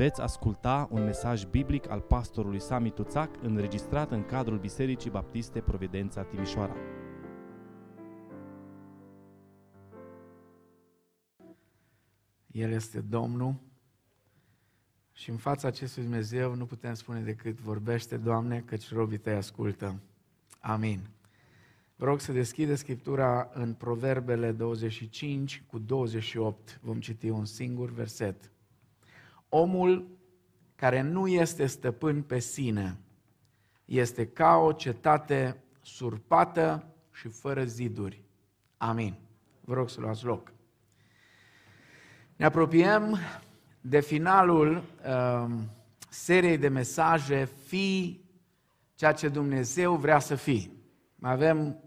Veți asculta un mesaj biblic al pastorului Sami Tuțac, înregistrat în cadrul Bisericii Baptiste Providența Timișoara. El este Domnul și în fața acestui Dumnezeu nu putem spune decât: vorbește, Doamne, căci robii Tăi ascultă. Amin. Vă rog să deschideți Scriptura în Proverbele 25 cu 28. Vom citi un singur verset. Omul care nu este stăpân pe sine este ca o cetate surpată și fără ziduri. Amin. Vă rog să luați loc. Ne apropiem de finalul seriei de mesaje Fii ceea ce Dumnezeu vrea să fii. Mai avem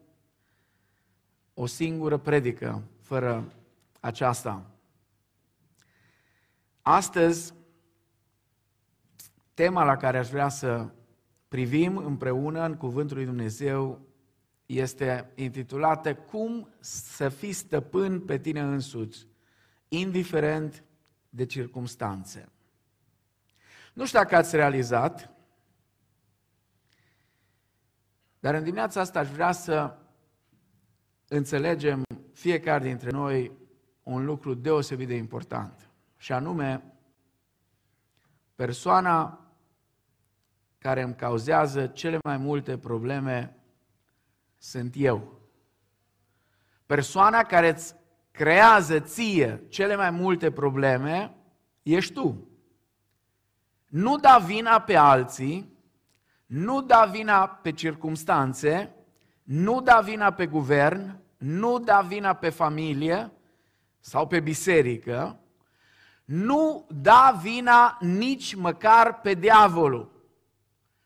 o singură predică fără aceasta. Astăzi, tema la care aș vrea să privim împreună în Cuvântul lui Dumnezeu este intitulată Cum să fii stăpân pe tine însuți, indiferent de circumstanțe. Nu știu dacă ați realizat, dar în dimineața asta aș vrea să înțelegem fiecare dintre noi un lucru deosebit de important. Și anume, persoana care îmi cauzează cele mai multe probleme sunt eu. Persoana care îți creează ție cele mai multe probleme ești tu. Nu da vina pe alții, nu da vina pe circumstanțe, nu da vina pe guvern, nu da vina pe familie sau pe biserică, nu da vina nici măcar pe diavolul.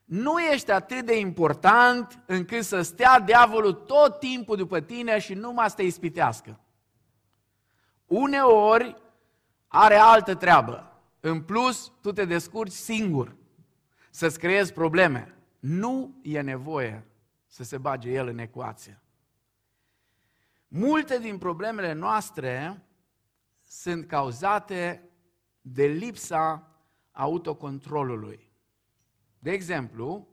Nu ești atât de important încât să stea diavolul tot timpul după tine și numai să te ispitească. Uneori are altă treabă. În plus, tu te descurci singur să-ți creezi probleme. Nu e nevoie să se bage el în ecuație. Multe din problemele noastre sunt cauzate de lipsa autocontrolului. De exemplu,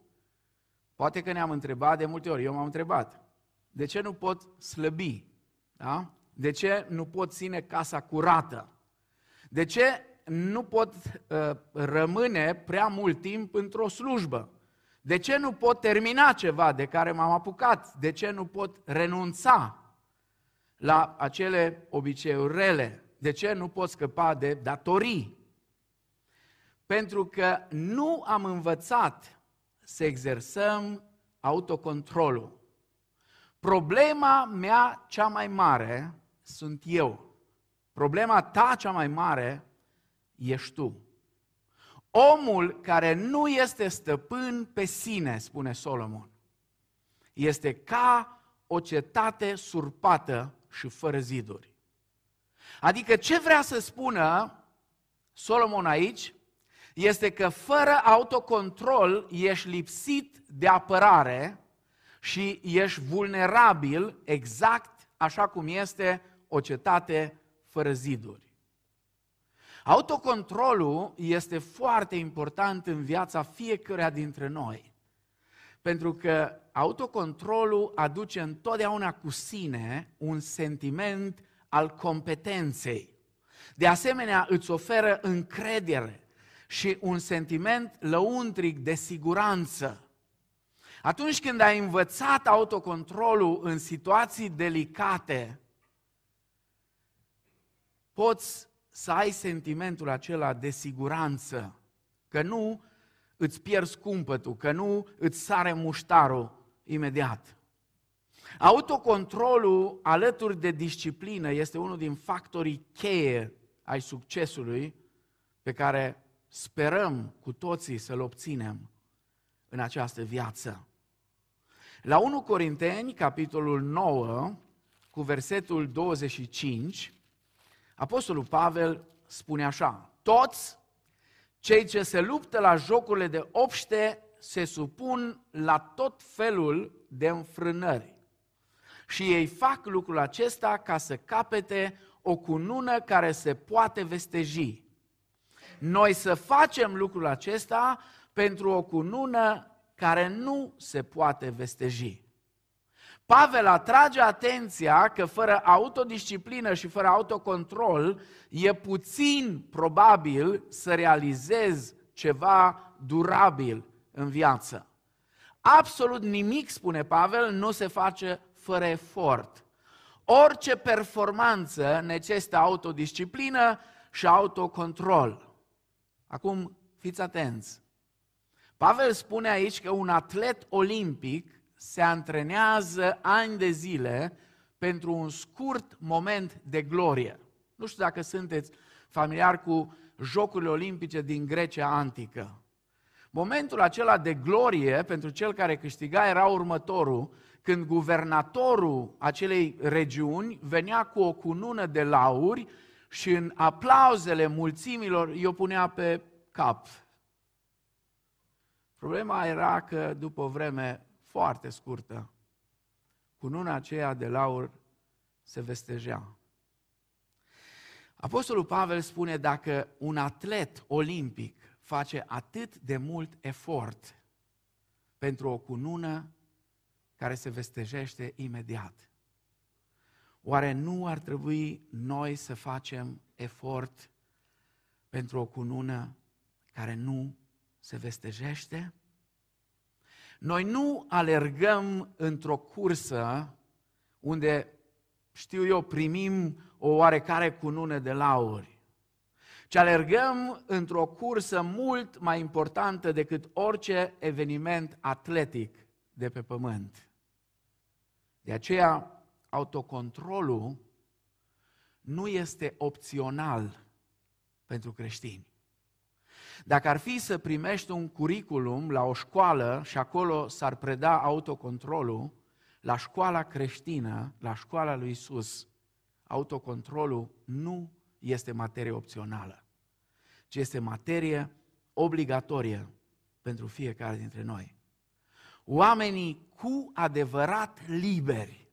poate că ne-am întrebat de multe ori, eu m-am întrebat, de ce nu pot slăbi? Da? De ce nu pot ține casa curată? De ce nu pot rămâne prea mult timp într-o slujbă? De ce nu pot termina ceva de care m-am apucat? De ce nu pot renunța la acele obiceiuri rele? De ce nu pot scăpa de datorii? Pentru că nu am învățat să exersăm autocontrolul. Problema mea cea mai mare sunt eu. Problema ta cea mai mare ești tu. Omul care nu este stăpân pe sine, spune Solomon, este ca o cetate surpată și fără ziduri. Adică ce vrea să spună Solomon aici este că fără autocontrol ești lipsit de apărare și ești vulnerabil, exact așa cum este o cetate fără ziduri. Autocontrolul este foarte important în viața fiecăruia dintre noi, pentru că autocontrolul aduce întotdeauna cu sine un sentiment al competenței. De asemenea, îți oferă încredere și un sentiment lăuntric de siguranță. Atunci când ai învățat autocontrolul în situații delicate, poți să ai sentimentul acela de siguranță, că nu îți pierzi cumpătul, că nu îți sare muștarul imediat. Autocontrolul, alături de disciplină, este unul din factorii cheie ai succesului pe care sperăm cu toții să-l obținem în această viață. La 1 Corinteni, capitolul 9, cu versetul 25, Apostolul Pavel spune așa: toți cei ce se luptă la jocurile de obște se supun la tot felul de înfrânări. Și ei fac lucrul acesta ca să capete o cunună care se poate vesteji. noi să facem lucrul acesta pentru o cunună care nu se poate vesteji. Pavel atrage atenția că fără autodisciplină și fără autocontrol e puțin probabil să realizezi ceva durabil în viață. Absolut nimic, spune Pavel, nu se face fără efort. Orice performanță necesită autodisciplină și autocontrol. Acum, fiți atenți. Pavel spune aici că un atlet olimpic se antrenează ani de zile pentru un scurt moment de glorie. Nu știu dacă sunteți familiari cu Jocurile Olimpice din Grecia Antică. Momentul acela de glorie pentru cel care câștiga era următorul, când guvernatorul acelei regiuni venea cu o cunună de lauri și în aplauzele mulțimilor i-o punea pe cap. Problema era că după o vreme foarte scurtă, cununa aceea de lauri se vestejea. Apostolul Pavel spune, dacă un atlet olimpic face atât de mult efort pentru o cunună care se vestejește imediat, oare nu ar trebui noi să facem efort pentru o cunună care nu se vestejește? Noi nu alergăm într-o cursă unde, știu eu, primim o oarecare cunună de lauri, ci alergăm într-o cursă mult mai importantă decât orice eveniment atletic de pe pământ. De aceea, autocontrolul nu este opțional pentru creștini. Dacă ar fi să primești un curriculum la o școală și acolo s-ar preda autocontrolul, la școala creștină, la școala lui Iisus, autocontrolul nu este materie opțională, ci este materie obligatorie pentru fiecare dintre noi. Oamenii cu adevărat liberi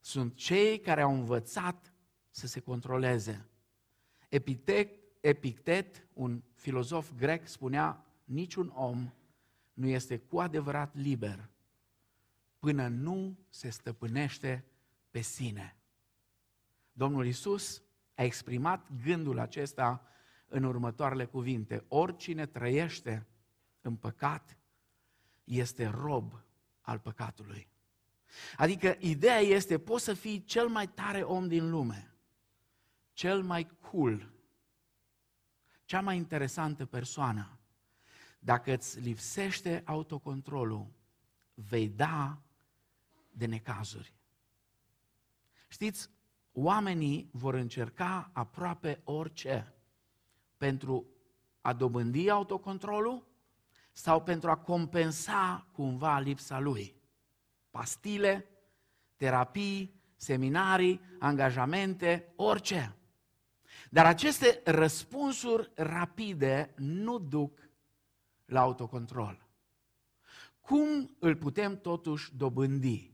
sunt cei care au învățat să se controleze. Epictet, un filozof grec, spunea: niciun om nu este cu adevărat liber până nu se stăpânește pe sine. Domnul Iisus a exprimat gândul acesta în următoarele cuvinte: oricine trăiește în păcat este rob al păcatului. Adică ideea este, poți să fii cel mai tare om din lume, cel mai cool, cea mai interesantă persoană. Dacă îți lipsește autocontrolul, vei da de necazuri. Știți, oamenii vor încerca aproape orice pentru a dobândi autocontrolul sau pentru a compensa cumva lipsa lui. Pastile, terapii, seminarii, angajamente, orice. Dar aceste răspunsuri rapide nu duc la autocontrol. Cum îl putem totuși dobândi?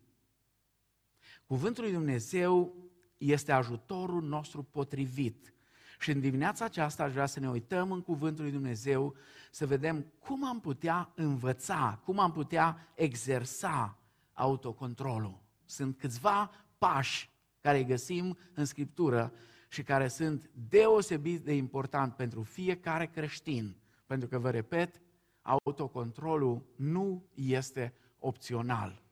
Cuvântul lui Dumnezeu este ajutorul nostru potrivit. Și în dimineața aceasta aș vrea să ne uităm în cuvântul lui Dumnezeu, să vedem cum am putea învăța, cum am putea exersa autocontrolul. Sunt câțiva pași care îi găsim în Scriptură și care sunt deosebit de important pentru fiecare creștin. Pentru că, vă repet, autocontrolul nu este opțional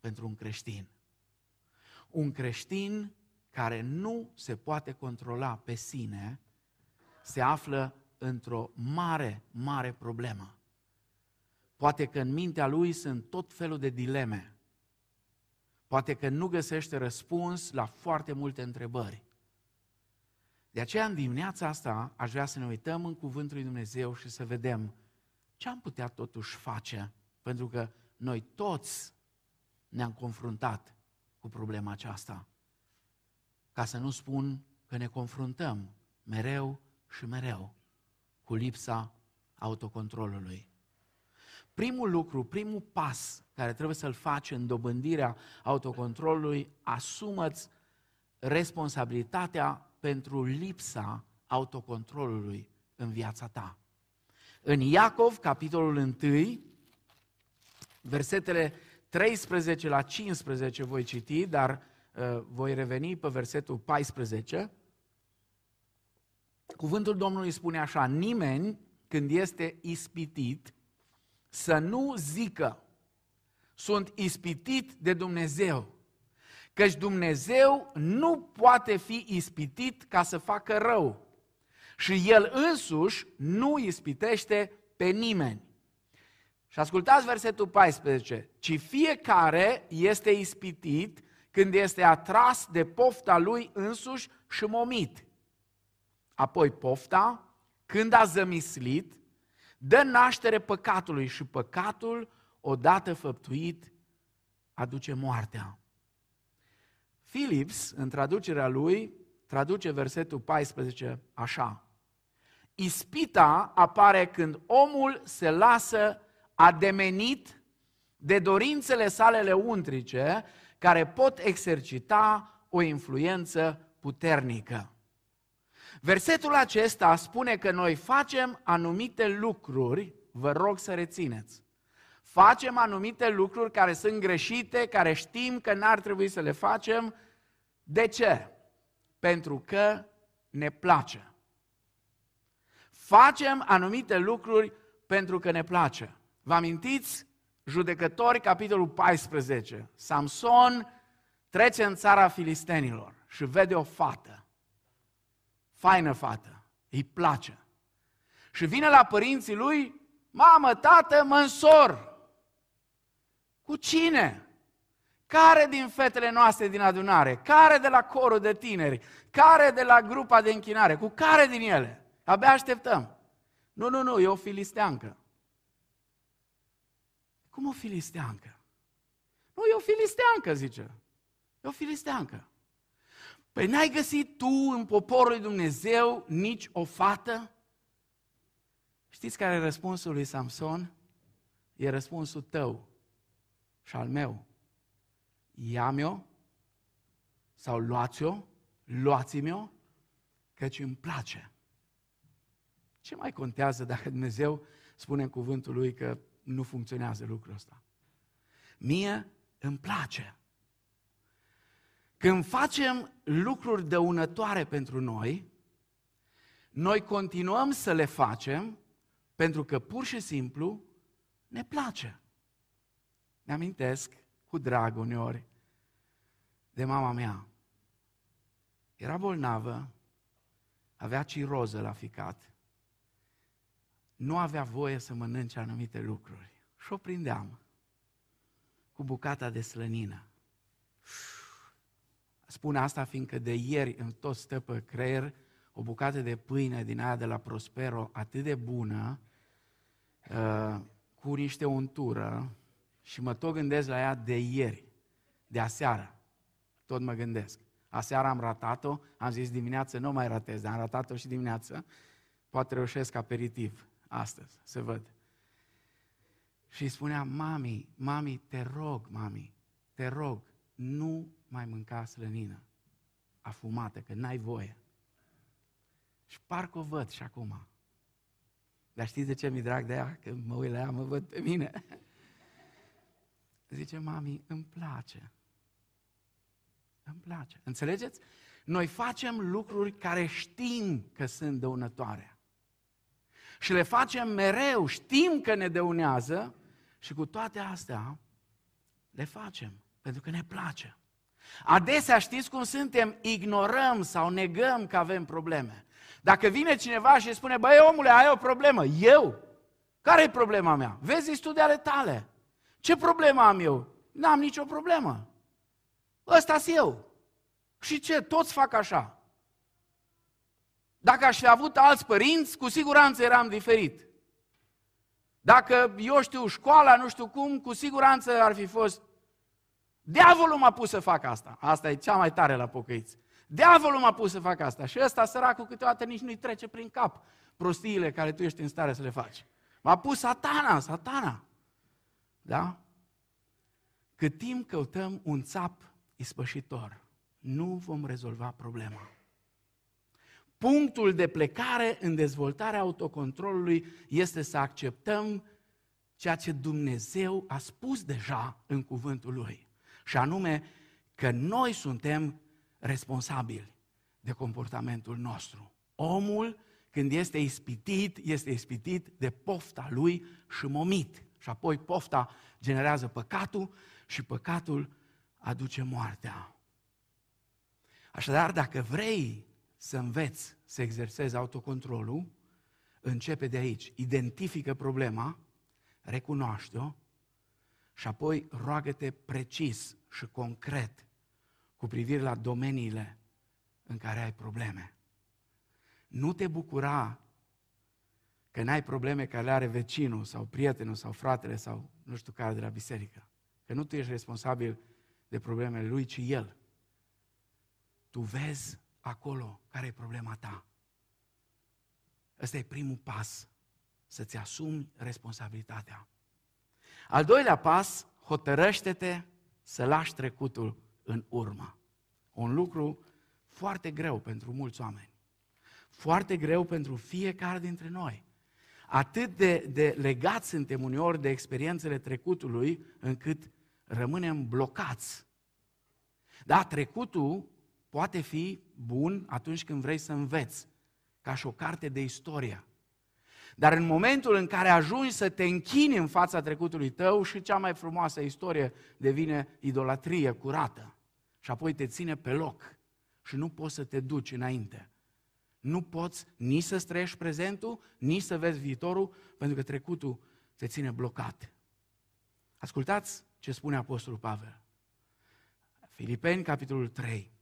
pentru un creștin. Un creștin care nu se poate controla pe sine se află într-o mare, mare problemă. Poate că în mintea lui sunt tot felul de dileme. Poate că nu găsește răspuns la foarte multe întrebări. De aceea, în dimineața asta, aș vrea să ne uităm în cuvântul lui Dumnezeu și să vedem ce am putea totuși face, pentru că noi toți ne-am confruntat cu problema aceasta. Ca să nu spun că ne confruntăm mereu și mereu cu lipsa autocontrolului. Primul lucru, primul pas care trebuie să-l faci în dobândirea autocontrolului, asumă-ți responsabilitatea pentru lipsa autocontrolului în viața ta. În Iacov, capitolul 1, versetele 13 la 15 voi citi, dar voi reveni pe versetul 14. Cuvântul Domnului spune așa: nimeni, când este ispitit, să nu zică, sunt ispitit de Dumnezeu, căci Dumnezeu nu poate fi ispitit ca să facă rău și El însuși nu ispitește pe nimeni. Și ascultați versetul 14, ci fiecare este ispitit când este atras de pofta lui însuși și momit. Apoi pofta, când a zămislit, dă naștere păcatului și păcatul, odată făptuit, aduce moartea. Philips, în traducerea lui, traduce versetul 14 așa: ispita apare când omul se lasă ademenit de dorințele sale lăuntrice, care pot exercita o influență puternică. Versetul acesta spune că noi facem anumite lucruri, vă rog să rețineți, facem anumite lucruri care sunt greșite, care știm că n-ar trebui să le facem. De ce? Pentru că ne place. Facem anumite lucruri pentru că ne place. Vă amintiți? Judecători, capitolul 14. Samson trece în țara filistenilor și vede o fată. Faină fată, îi place. Și vine la părinții lui: mamă, tată, mă însor. Cu cine? Care din fetele noastre din adunare? Care de la corul de tineri? Care de la grupa de închinare? Cu care din ele? Abia așteptăm. Nu, e o filisteancă. Cum o filisteancă? Nu, e o filisteancă, zice. E o filisteancă. Păi n-ai găsit tu în poporul lui Dumnezeu nici o fată? Știți care e răspunsul lui Samson? E răspunsul tău și al meu. Ia-mi-o sau luați-o, luați-mi-o, căci îmi place. Ce mai contează dacă Dumnezeu spune în cuvântul lui că nu funcționează lucrul ăsta? Mie îmi place. Când facem lucruri dăunătoare pentru noi, noi continuăm să le facem pentru că pur și simplu ne place. Ne amintesc cu drag uneori de mama mea. Era bolnavă, avea ciroză la ficat, nu avea voie să mănânce anumite lucruri și o prindeam cu bucata de slănină. Spun asta fiindcă de ieri îmi tot stă pe creier o bucată de pâine din aia de la Prospero, atât de bună, cu niște untură, și mă tot gândesc la ea de ieri, de aseară. Tot mă gândesc. Aseară am ratat-o, am zis dimineață nu mai ratez, dar am ratat-o și dimineață. Poate reușesc aperitiv astăzi, să văd. Și spunea: mami, te rog, nu mai mânca slănină afumată, că n-ai voie. Și parcă o văd și acum. Dar știți de ce mi-e drag de ea? Când mă uit la ea, mă văd pe mine. Zice: mami, îmi place. Îmi place. Înțelegeți? Noi facem lucruri care știm că sunt dăunătoare. Și le facem mereu, știm că ne dăunează și cu toate astea le facem pentru că ne place. Adesea știți cum suntem, ignorăm sau negăm că avem probleme. Dacă vine cineva și spune: băi, omule, ai o problemă. Eu? Care e problema mea? Vezi studiile tale. Ce problemă am eu? N-am nicio problemă. Ăsta-s eu. Și ce? Toți fac așa. Dacă aș fi avut alți părinți, cu siguranță eram diferit. Dacă, eu știu, școala, nu știu cum, cu siguranță ar fi fost... Diavolul m-a pus să fac asta. Asta e cea mai tare la pocăiți. Diavolul m-a pus să fac asta. Și ăsta, săracul, câteodată nici nu-i trece prin cap prostiile care tu ești în stare să le faci. M-a pus satana. Da? Cât timp căutăm un țap ispășitor, nu vom rezolva problema. Punctul de plecare în dezvoltarea autocontrolului este să acceptăm ceea ce Dumnezeu a spus deja în cuvântul Lui. Și anume că noi suntem responsabili de comportamentul nostru. Omul, când este ispitit, este ispitit de pofta lui și momit. Și apoi pofta generează păcatul și păcatul aduce moartea. Așadar, dacă vrei să înveți să exersezi autocontrolul, începe de aici. Identifică problema, recunoaște-o și apoi roagă-te precis și concret cu privire la domeniile în care ai probleme. Nu te bucura că n-ai probleme care le are vecinul sau prietenul sau fratele sau nu știu care de la biserică. Că nu tu ești responsabil de problemele lui, ci el. Tu vezi acolo care e problema ta. Ăsta e primul pas, să-ți asumi responsabilitatea. Al doilea pas, hotărăște-te să lași trecutul în urmă. Un lucru foarte greu pentru mulți oameni. Foarte greu pentru fiecare dintre noi. Atât de legați suntem uneori de experiențele trecutului, încât rămânem blocați. Da, trecutul poate fi bun atunci când vrei să înveți, ca și o carte de istorie. Dar în momentul în care ajungi să te închini în fața trecutului tău, și cea mai frumoasă istorie devine idolatrie curată. Și apoi te ține pe loc și nu poți să te duci înainte. Nu poți nici să trăiești prezentul, nici să vezi viitorul, pentru că trecutul te ține blocat. Ascultați ce spune Apostolul Pavel. Filipeni, capitolul 3.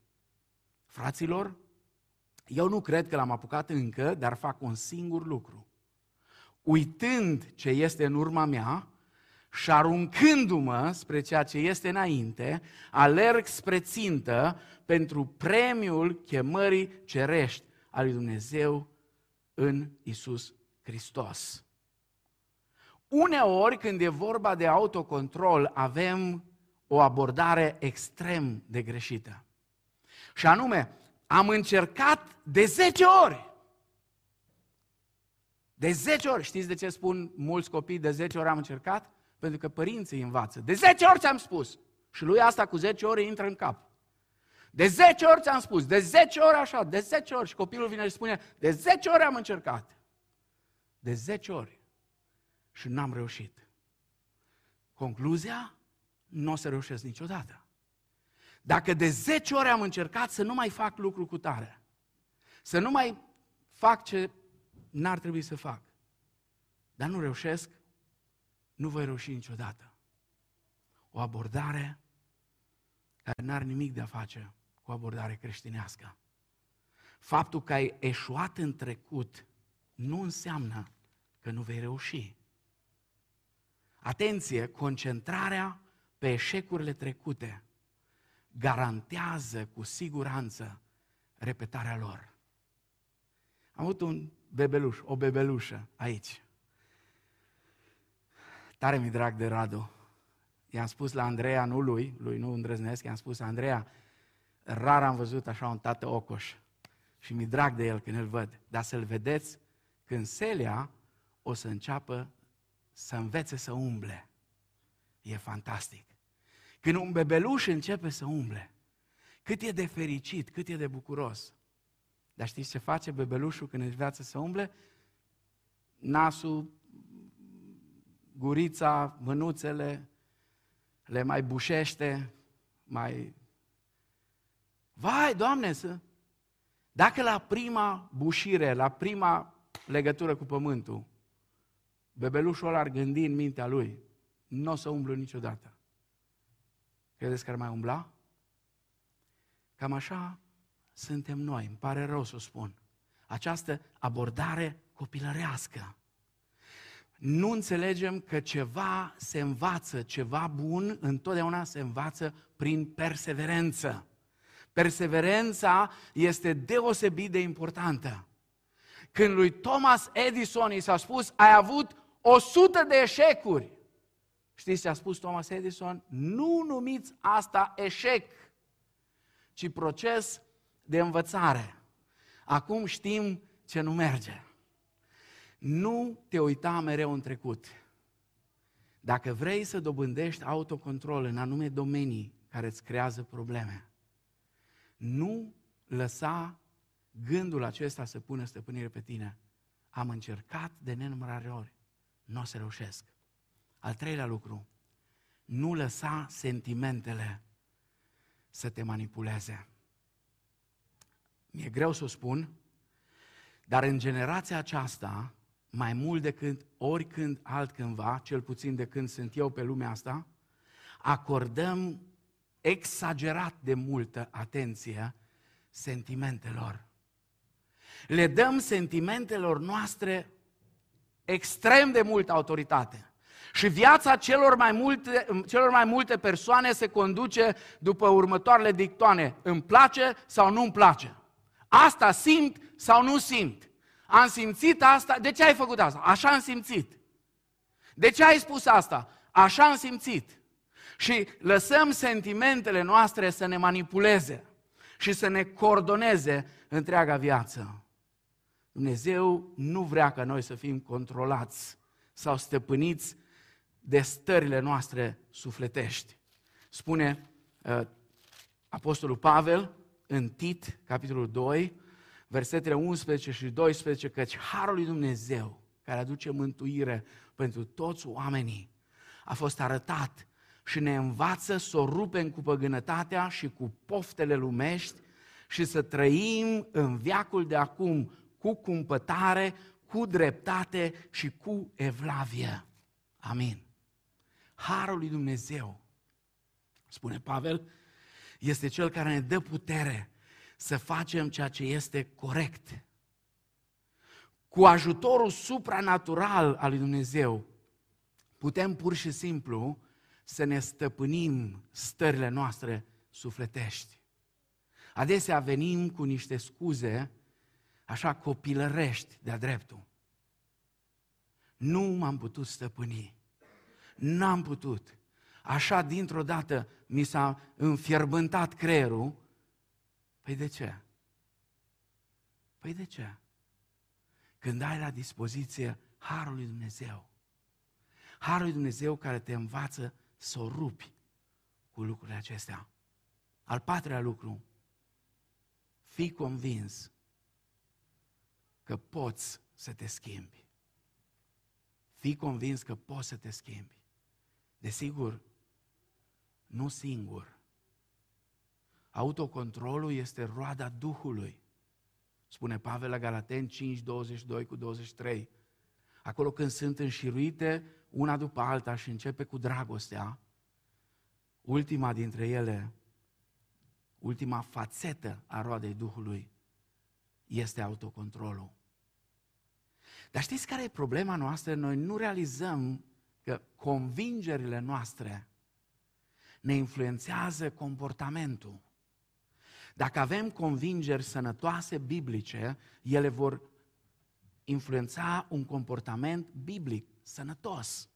Fraților, eu nu cred că l-am apucat încă, dar fac un singur lucru. Uitând ce este în urma mea și aruncându-mă spre ceea ce este înainte, alerg spre țintă pentru premiul chemării cerești al lui Dumnezeu în Iisus Hristos. Uneori, când e vorba de autocontrol, avem o abordare extrem de greșită. Și anume, am încercat de 10 ori. De 10 ori. Știți de ce spun mulți copii de 10 ori am încercat? Pentru că părinții învață. De 10 ori ți-am spus. Și lui asta cu 10 ori intră în cap. De 10 ori ți-am spus. De 10 ori așa. De 10 ori. Și copilul vine și spune, de 10 ori am încercat. De 10 ori. Și n-am reușit. Concluzia? Nu o să reușesc niciodată. Dacă de 10 ori am încercat să nu mai fac lucru cu tare, să nu mai fac ce n-ar trebui să fac, dar nu reușesc, nu voi reuși niciodată. O abordare care n-are nimic de a face cu abordare creștinească. Faptul că ai eșuat în trecut nu înseamnă că nu vei reuși. Atenție, concentrarea pe eșecurile trecute garantează cu siguranță repetarea lor. Am avut un bebeluș, o bebelușă aici. Tare mi drag de Radu. I-am spus la Andreea, nu lui, lui nu îndrăznesc, i-am spus, Andreea, rar am văzut așa un tată ocoș și mi drag de el când îl văd. Dar să-l vedeți când Celia o să înceapă să învețe să umble. E fantastic. Când un bebeluș începe să umble, cât e de fericit, cât e de bucuros. Dar știți ce face bebelușul când începe să umble? Nasul, gurița, mânuțele, le mai bușește, mai... Vai, Doamne, să... Dacă la prima bușire, la prima legătură cu pământul, bebelușul ăla ar gândi în mintea lui, nu o să umblu niciodată. Credeți că ar mai umbla? Cam așa suntem noi, îmi pare rău să o spun. Această abordare copilărească. Nu înțelegem că ceva se învață, ceva bun întotdeauna se învață prin perseverență. Perseverența este deosebit de importantă. Când lui Thomas Edison i s-a spus, ai avut 100 de eșecuri. Știți ce a spus Thomas Edison? Nu numiți asta eșec, ci proces de învățare. Acum știm ce nu merge. Nu te uita mereu în trecut. Dacă vrei să dobândești autocontrol în anume domenii care îți creează probleme, nu lăsa gândul acesta să pună stăpânire pe tine. Am încercat de nenumărate ori. Nu o să reușesc. Al treilea lucru, nu lăsa sentimentele să te manipuleze. Mi-e greu să o spun, dar în generația aceasta, mai mult decât oricând altcândva, cel puțin de când sunt eu pe lumea asta, acordăm exagerat de multă atenție sentimentelor. Le dăm sentimentelor noastre extrem de multă autoritate. Și viața celor mai multe persoane se conduce după următoarele dictoane. Îmi place sau nu îmi place? Asta simt sau nu simt? Am simțit asta? De ce ai făcut asta? Așa am simțit. De ce ai spus asta? Așa am simțit. Și lăsăm sentimentele noastre să ne manipuleze și să ne coordoneze întreaga viață. Dumnezeu nu vrea ca noi să fim controlați sau stăpâniți de stările noastre sufletești. Spune Apostolul Pavel în Tit, capitolul 2, versetele 11 și 12, căci harul lui Dumnezeu, care aduce mântuire pentru toți oamenii, a fost arătat și ne învață să o rupem cu păgânătatea și cu poftele lumești și să trăim în veacul de acum cu cumpătare, cu dreptate și cu evlavie. Amin. Harul lui Dumnezeu, spune Pavel, este cel care ne dă putere să facem ceea ce este corect. Cu ajutorul supranatural al lui Dumnezeu, putem pur și simplu să ne stăpânim stările noastre sufletești. Adesea venim cu niște scuze, așa copilărești de-a dreptul. Nu m-am putut stăpâni. N-am putut. Așa dintr-o dată mi s-a înfierbântat creierul. Păi de ce? Când ai la dispoziție harul lui Dumnezeu. Harul lui Dumnezeu care te învață să o rupi cu lucrurile acestea. Al patrulea lucru, fii convins că poți să te schimbi. Fii convins că poți să te schimbi. Desigur, nu singur. Autocontrolul este roada Duhului. Spune Pavel la Galateni 5, 22 cu 23. Acolo când sunt înșiruite una după alta și începe cu dragostea, ultima dintre ele, ultima fațetă a roadei Duhului, este autocontrolul. Dar știți care e problema noastră? Noi nu realizăm că convingerile noastre ne influențează comportamentul. Dacă avem convingeri sănătoase biblice, ele vor influența un comportament biblic sănătos.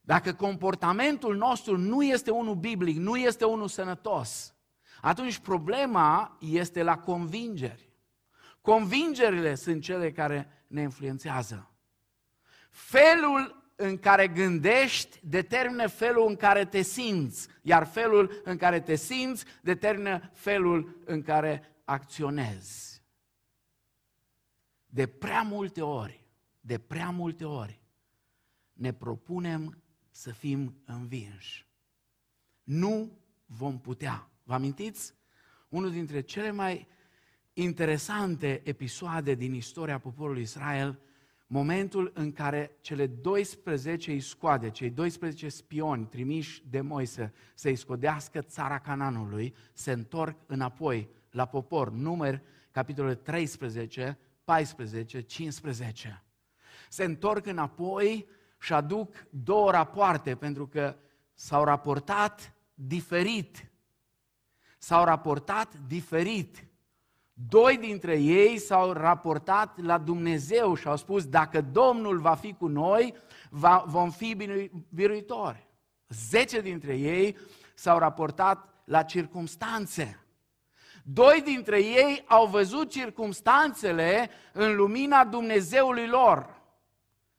Dacă comportamentul nostru nu este unul biblic, nu este unul sănătos, atunci problema este la convingeri. Convingerile sunt cele care ne influențează. Felul în care gândești determină felul în care te simți, iar felul în care te simți determină felul în care acționezi. De prea multe ori, ne propunem să fim învinși. Nu vom putea. Vă amintiți? Unul dintre cele mai interesante episoade din istoria poporului Israel, momentul în care cele 12 iscoade, cei 12 spioni trimiși de Moise să iscodească țara Cananului, se întorc înapoi la popor. Numeri, capitolul 13, 14, 15. Se întorc înapoi și aduc două rapoarte, pentru că s-au raportat diferit. Doi dintre ei s-au raportat la Dumnezeu și au spus, dacă Domnul va fi cu noi, vom fi biruitori. 10 dintre ei s-au raportat la circumstanțe. Doi dintre ei au văzut circumstanțele în lumina Dumnezeului lor.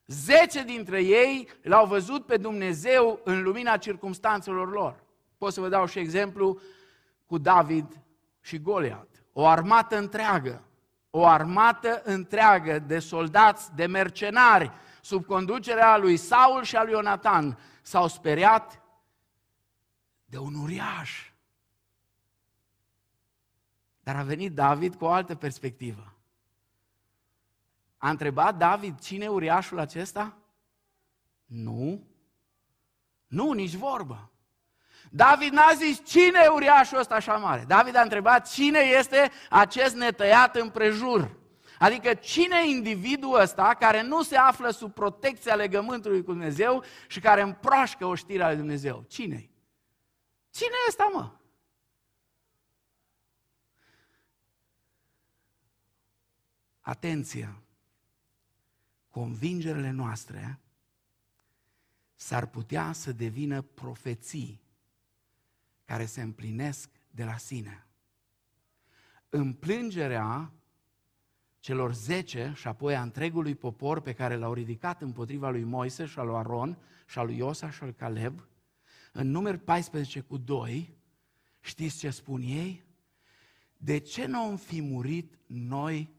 10 dintre ei l-au văzut pe Dumnezeu în lumina circumstanțelor lor. Pot să vă dau și exemplu cu David și Goliat. O armată întreagă de soldați, de mercenari, sub conducerea lui Saul și a lui Ionatan, s-au speriat de un uriaș. Dar a venit David cu o altă perspectivă. A întrebat David, cine e uriașul acesta? Nu, nici vorbă. David n-a zis, cine e uriașul ăsta așa mare? David a întrebat, cine este acest netăiat împrejur? Adică cine e individul ăsta care nu se află sub protecția legământului cu Dumnezeu și care împroașcă oștirea lui Dumnezeu? Cine-i? Cine e ăsta, mă? Atenție! Convingerile noastre s-ar putea să devină profeții care se împlinesc de la sine. În plângerea celor 10 și apoi a întregului popor pe care l-au ridicat împotriva lui Moise și a lui Aron și a lui Iosa și a lui Caleb, în Numeri 14:2, știți ce spun ei? De ce n-am fi murit noi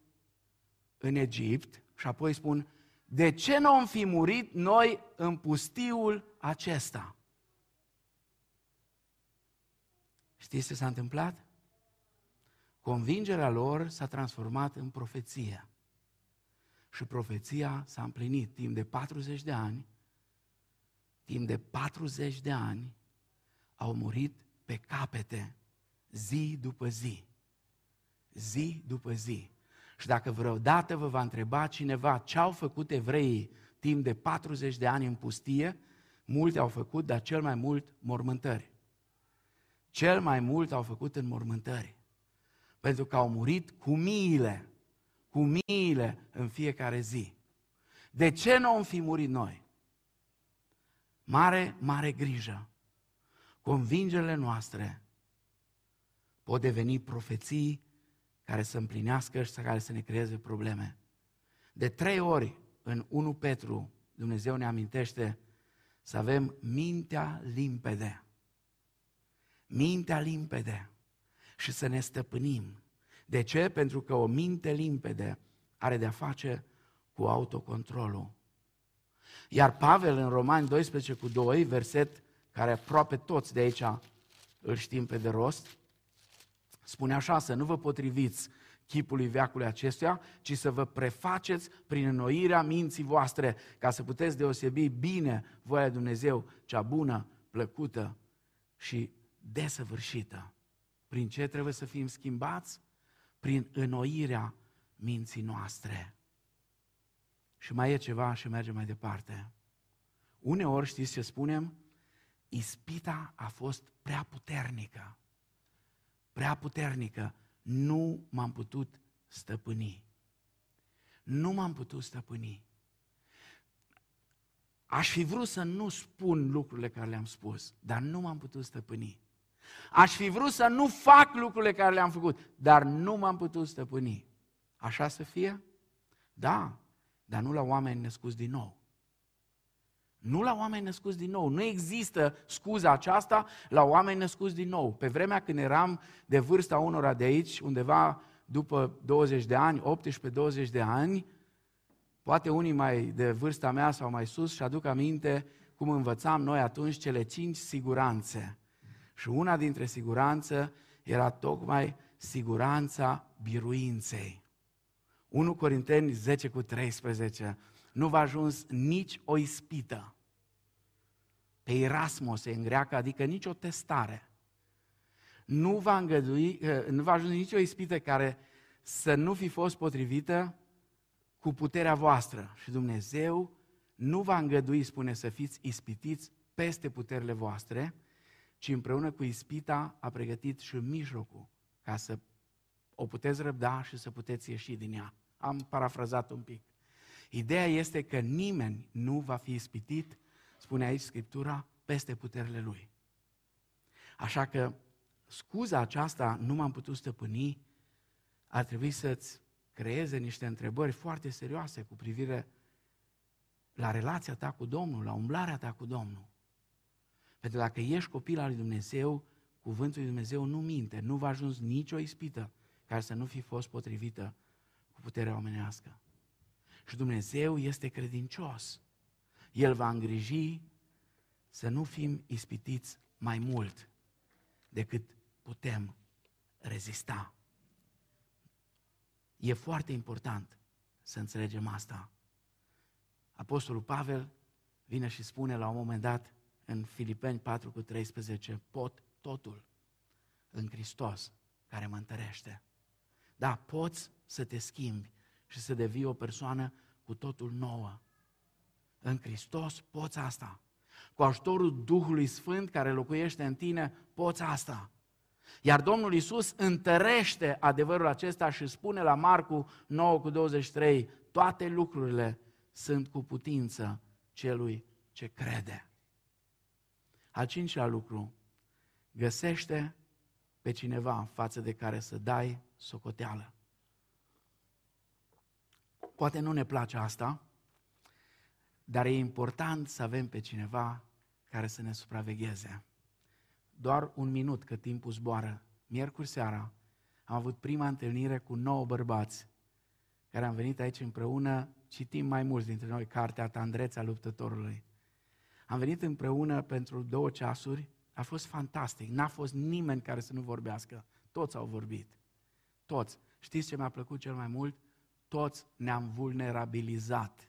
în Egipt? Și apoi spun, de ce n-am fi murit noi în pustiul acesta? Știți ce s-a întâmplat? Convingerea lor s-a transformat în profeție. Și profeția s-a împlinit timp de 40 de ani au murit pe capete, zi după zi. Și dacă vreodată vă va întreba cineva ce au făcut evreii timp de 40 de ani în pustie, multe au făcut, dar cel mai mult mormântări. Cel mai mult au făcut în mormântări. Pentru că au murit cu miile în fiecare zi. De ce n-am fi murit noi? Mare, mare grijă. Convingerile noastre pot deveni profeții care să împlinească și care să ne creeze probleme. De 3 ori în 1 Petru, Dumnezeu ne amintește să avem mintea limpede și să ne stăpânim. De ce? Pentru că o minte limpede are de-a face cu autocontrolul. Iar Pavel în Romani 12:2, verset care aproape toți de aici îl știm pe de rost, spune așa, să nu vă potriviți chipului veacului acestuia, ci să vă prefaceți prin înnoirea minții voastre, ca să puteți deosebi bine voia Dumnezeu, cea bună, plăcută și desăvârșită. Prin ce trebuie să fim schimbați? Prin înnoirea minții noastre. Și mai e ceva și mergem mai departe. Uneori, știți ce spunem? Ispita a fost prea puternică, nu m-am putut stăpâni. Aș fi vrut să nu spun lucrurile care le-am spus, dar nu m-am putut stăpâni. Aș fi vrut să nu fac lucrurile care le-am făcut, dar nu m-am putut stăpâni. Așa să fie? Da, dar nu la oameni născuți din nou. Nu la oameni născuți din nou. Nu există scuza aceasta la oameni născuți din nou. Pe vremea când eram de vârsta unora de aici, undeva după 20 de ani, 18-20 de ani, poate unii mai de vârsta mea sau mai sus și aduc aminte cum învățam noi atunci cele 5 siguranțe. Și una dintre siguranțe era tocmai siguranța biruinței. 1 Corinteni 10:13. Nu v-a ajuns nici o ispită. Peirasmos e în greacă, adică nici o testare. Nu v-a ajuns nici o ispită care să nu fi fost potrivită cu puterea voastră. Și Dumnezeu nu v-a îngăduit, spune, să fiți ispitiți peste puterile voastre, ci împreună cu ispita a pregătit și mijlocul ca să o puteți răbda și să puteți ieși din ea. Am parafrazat un pic. Ideea este că nimeni nu va fi ispitit, spune aici Scriptura, peste puterile lui. Așa că scuza aceasta, nu m-am putut stăpâni, ar trebui să-ți creeze niște întrebări foarte serioase cu privire la relația ta cu Domnul, la umblarea ta cu Domnul. Pentru că dacă ești copil al lui Dumnezeu, cuvântul lui Dumnezeu nu minte, nu va ajuns nicio ispită care să nu fi fost potrivită cu puterea omenească. Și Dumnezeu este credincios. El va îngriji să nu fim ispitiți mai mult decât putem rezista. E foarte important să înțelegem asta. Apostolul Pavel vine și spune la un moment dat în Filipeni 4:13, pot totul în Hristos care mă întărește. Da, poți să te schimbi și să devii o persoană cu totul nouă. În Hristos poți asta. Cu ajutorul Duhului Sfânt care locuiește în tine, poți asta. Iar Domnul Iisus întărește adevărul acesta și spune la Marcu 9:23, toate lucrurile sunt cu putință celui ce crede. Al cincilea lucru, găsește pe cineva față de care să dai socoteală. Poate nu ne place asta, dar e important să avem pe cineva care să ne supravegheze. Doar un minut, că timpul zboară. Miercuri seara am avut prima întâlnire cu 9 bărbați care am venit aici împreună, citim mai mulți dintre noi cartea Tandrețea luptătorului. Am venit împreună pentru 2 ceasuri, a fost fantastic, n-a fost nimeni care să nu vorbească, toți au vorbit, toți. Știți ce mi-a plăcut cel mai mult? Toți ne-am vulnerabilizat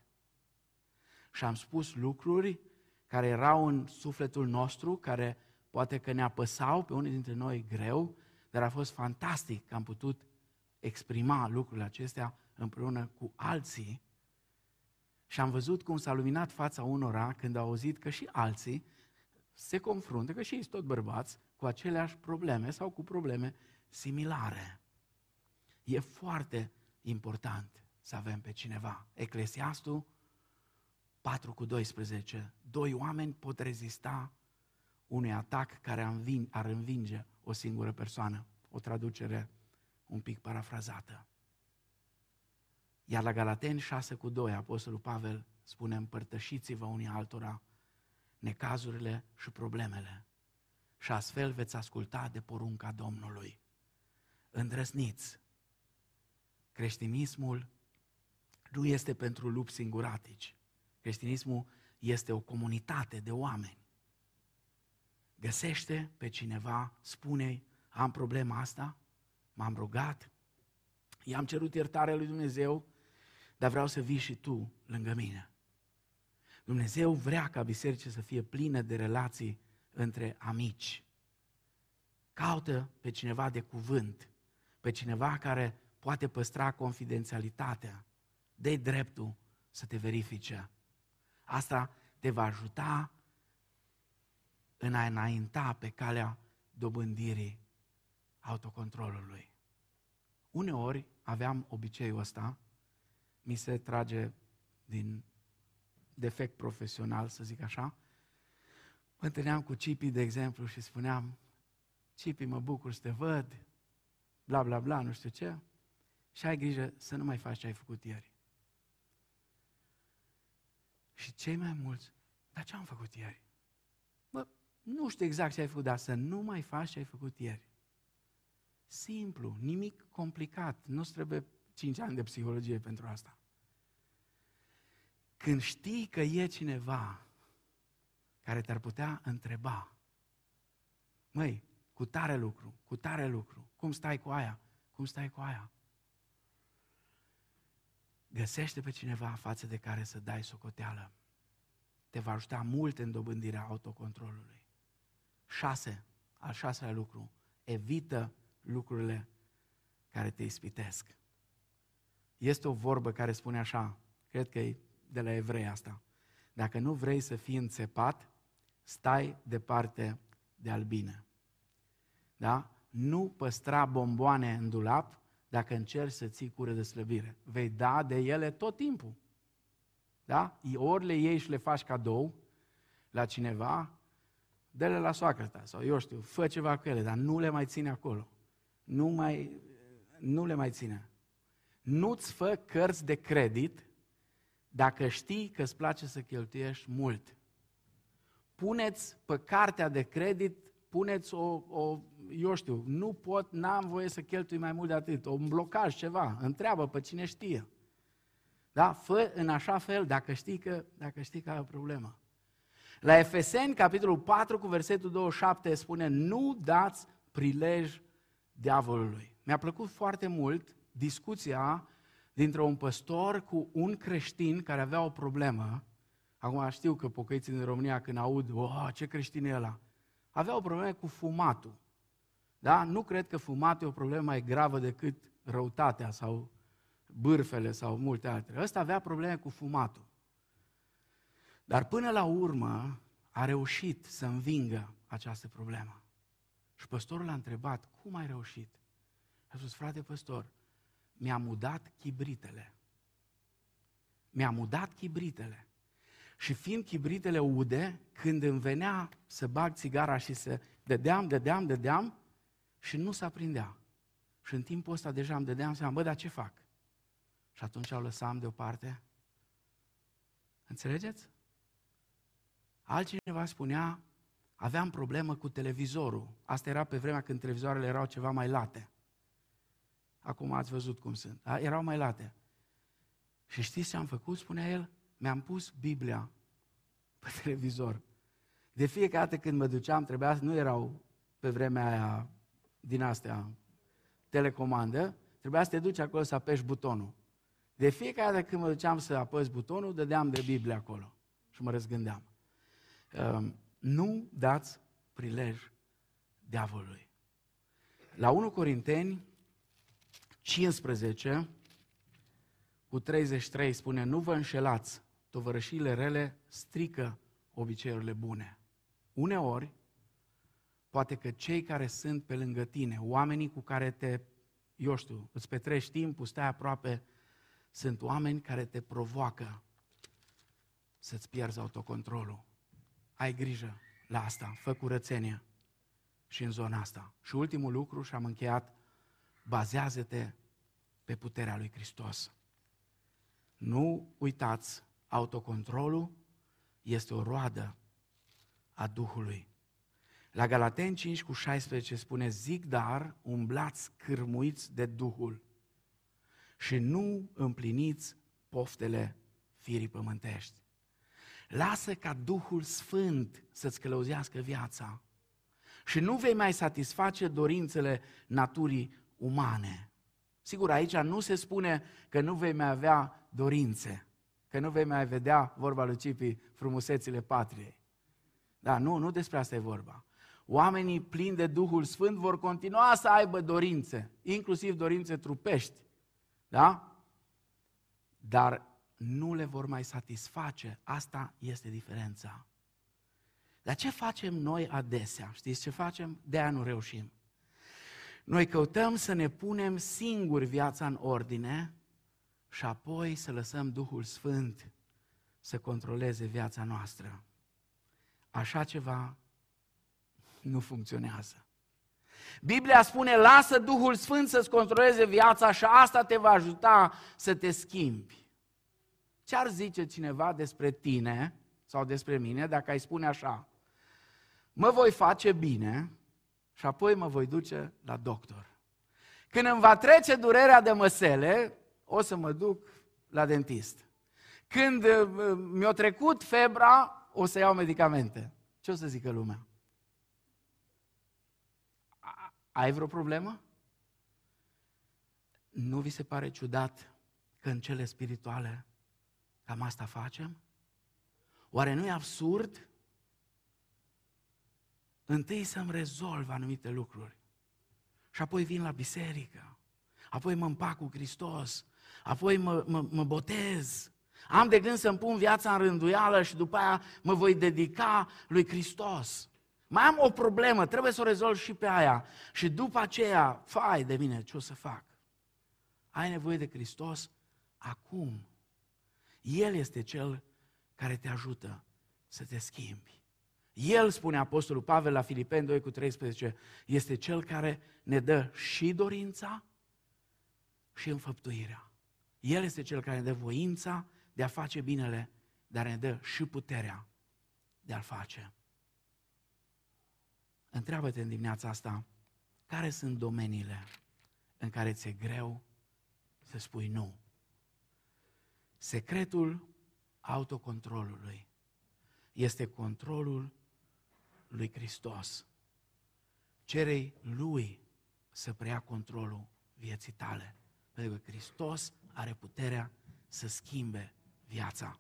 și am spus lucruri care erau în sufletul nostru, care poate că ne apăsau pe unii dintre noi greu, dar a fost fantastic că am putut exprima lucrurile acestea împreună cu alții. Și am văzut cum s-a luminat fața unora când au auzit că și alții se confruntă, că și ei tot bărbați, cu aceleași probleme sau cu probleme similare. E foarte important să avem pe cineva. Eclesiastul 4:12. 2 oameni pot rezista unui atac care ar învinge o singură persoană. O traducere un pic parafrazată. Iar la Galateni 6:2, Apostolul Pavel spune, împărtășiți-vă unii altora necazurile și problemele și astfel veți asculta de porunca Domnului. Îndrăzniți! Creștinismul nu este pentru lupi singuratici. Creștinismul este o comunitate de oameni. Găsește pe cineva, spune-i, am problema asta, m-am rugat, i-am cerut iertarea lui Dumnezeu, dar vreau să vii și tu lângă mine. Dumnezeu vrea ca bisericile să fie pline de relații între amici. Caută pe cineva de cuvânt, pe cineva care poate păstra confidențialitatea. Dă-i dreptul să te verifice. Asta te va ajuta în a înainta pe calea dobândirii autocontrolului. Uneori aveam obiceiul ăsta, mi se trage din defect profesional, să zic așa. Mă întâlneam cu Cipi, de exemplu, și spuneam, Cipi, mă bucur să te văd, bla, bla, bla, nu știu ce, și ai grijă să nu mai faci ce ai făcut ieri. Și cei mai mulți, dar ce am făcut ieri? Bă, nu știu exact ce ai făcut, dar să nu mai faci ce ai făcut ieri. Simplu, nimic complicat, nu-ți trebuie 5 ani de psihologie pentru asta. Când știi că e cineva care te-ar putea întreba, măi, cu tare lucru, cu tare lucru, cum stai cu aia, cum stai cu aia? Găsește pe cineva față de care să dai socoteală. Te va ajuta mult în dobândirea autocontrolului. 6, al 6-lea lucru, evită lucrurile care te ispitesc. Este o vorbă care spune așa, cred că e de la evrei asta, dacă nu vrei să fii înțepat, stai departe de albine. Da? Nu păstra bomboane în dulap dacă încerci să ții cură de slăbire. Vei da de ele tot timpul. Da? Ori le iei și le faci cadou la cineva, dă-le la soacră ta, sau eu știu, fă ceva cu ele, dar nu le mai ține acolo. Nu le mai ține. Nu-ți fă cărți de credit dacă știi că îți place să cheltuiești mult. Puneți pe cartea de credit, puneți eu știu, nu pot, n-am voie să cheltui mai mult de atât, un blocaj, ceva, întreabă pe cine știe. Da? Fă în așa fel dacă știi că ai o problemă. La Efeseni, capitolul 4, cu versetul 27, spune: nu dați prilej diavolului. Mi-a plăcut foarte mult discuția dintre un păstor cu un creștin care avea o problemă. Acum știu că pocăiții din România, când aud, ce creștin e ăla, avea o problemă cu fumatul. Da? Nu cred că fumatul e o problemă mai gravă decât răutatea sau bârfele sau multe altele. Ăsta avea probleme cu fumatul. Dar până la urmă a reușit să învingă această problemă. Și păstorul l-a întrebat: cum ai reușit? A spus: frate păstor, mi-am udat chibritele. Mi-am udat chibritele. Și fiind chibritele ude, când îmi venea să bag țigara și să dădeam și nu se aprindea. Și în timpul ăsta deja îmi dădeam seama, dar ce fac? Și atunci o lăsam deoparte. Înțelegeți? Altcineva spunea: aveam problemă cu televizorul. Asta era pe vremea când televizoarele erau ceva mai late. Acum ați văzut cum sunt. Erau mai late. Și știți ce am făcut? Spunea el: mi-am pus Biblia pe televizor. De fiecare dată când mă duceam, trebuia să... Nu erau pe vremea aia din astea telecomandă. Trebuia să te duci acolo să apeși butonul. De fiecare dată când mă duceam să apăs butonul, dădeam de Biblie acolo și mă răzgândeam. Nu dați prilej diavolului. La 1 Corinteni 15 cu 33 spune: nu vă înșelați, tovărășiile rele strică obiceiurile bune. Uneori, poate că cei care sunt pe lângă tine, oamenii cu care îți petreci timpul, stai aproape, sunt oameni care te provoacă să-ți pierzi autocontrolul. Ai grijă la asta, fă curățenie și în zona asta. Și ultimul lucru, și am încheiat: bazează-te pe puterea lui Hristos. Nu uitați, autocontrolul este o roadă a Duhului. La Galateni 5 cu 16 spune: zic dar, umblați cârmuiți de Duhul și nu împliniți poftele firii pământești. Lasă ca Duhul Sfânt să-ți călăuzească viața și nu vei mai satisface dorințele naturii umane. Sigur, aici nu se spune că nu vei mai avea dorințe, că nu vei mai vedea, vorba lui Cipi, frumusețile patriei. Da, nu despre asta e vorba. Oamenii plini de Duhul Sfânt vor continua să aibă dorințe, inclusiv dorințe trupești, da? Dar nu le vor mai satisface. Asta este diferența. Dar ce facem noi adesea? Știți ce facem? De-aia nu reușim. Noi căutăm să ne punem singuri viața în ordine și apoi să lăsăm Duhul Sfânt să controleze viața noastră. Așa ceva nu funcționează. Biblia spune: lasă Duhul Sfânt să-ți controleze viața și asta te va ajuta să te schimbi. Ce-ar zice cineva despre tine sau despre mine dacă ai spune așa: mă voi face bine și apoi mă voi duce la doctor. Când îmi va trece durerea de măsele, o să mă duc la dentist. Când mi-a trecut febra, o să iau medicamente. Ce o să zică lumea? Ai vreo problemă? Nu vi se pare ciudat că în cele spirituale cam asta facem? Oare nu e absurd? Întâi să-mi rezolv anumite lucruri și apoi vin la biserică, apoi mă împac cu Hristos, apoi mă botez. Am de gând să-mi pun viața în rânduială și după aia mă voi dedica lui Hristos. Mai am o problemă, trebuie să o rezolv și pe aia. Și după aceea, fai de mine, ce o să fac? Ai nevoie de Hristos acum. El este Cel care te ajută să te schimbi. El, spune Apostolul Pavel la Filipeni 2:13, este Cel care ne dă și dorința și înfăptuirea. El este Cel care ne dă voința de a face binele, dar ne dă și puterea de a-l face. Întreabă-te în dimineața asta, care sunt domeniile în care ți-e greu să spui nu? Secretul autocontrolului este controlul lui Hristos. Cere-i Lui să preia controlul vieții tale, pentru că Hristos are puterea să schimbe viața.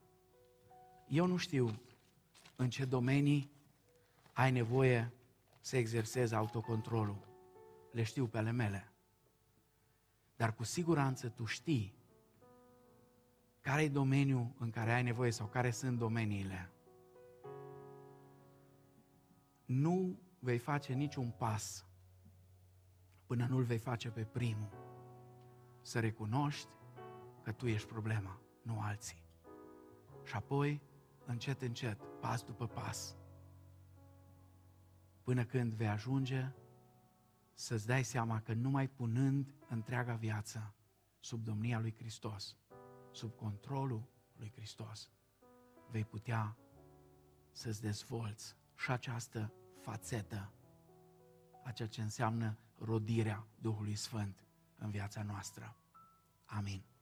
Eu nu știu în ce domenii ai nevoie să exersezi autocontrolul. Le știu pe ale mele. Dar cu siguranță tu știi care e domeniul în care ai nevoie sau care sunt domeniile. Nu vei face niciun pas până nu-l vei face pe primul. Să recunoști că tu ești problema, nu alții. Și apoi, încet, încet, pas după pas, până când vei ajunge să-ți dai seama că numai punând întreaga viață sub domnia lui Hristos, sub controlul lui Hristos, vei putea să-ți dezvolți și această fațetă a ceea ce înseamnă rodirea Duhului Sfânt în viața noastră. Amin.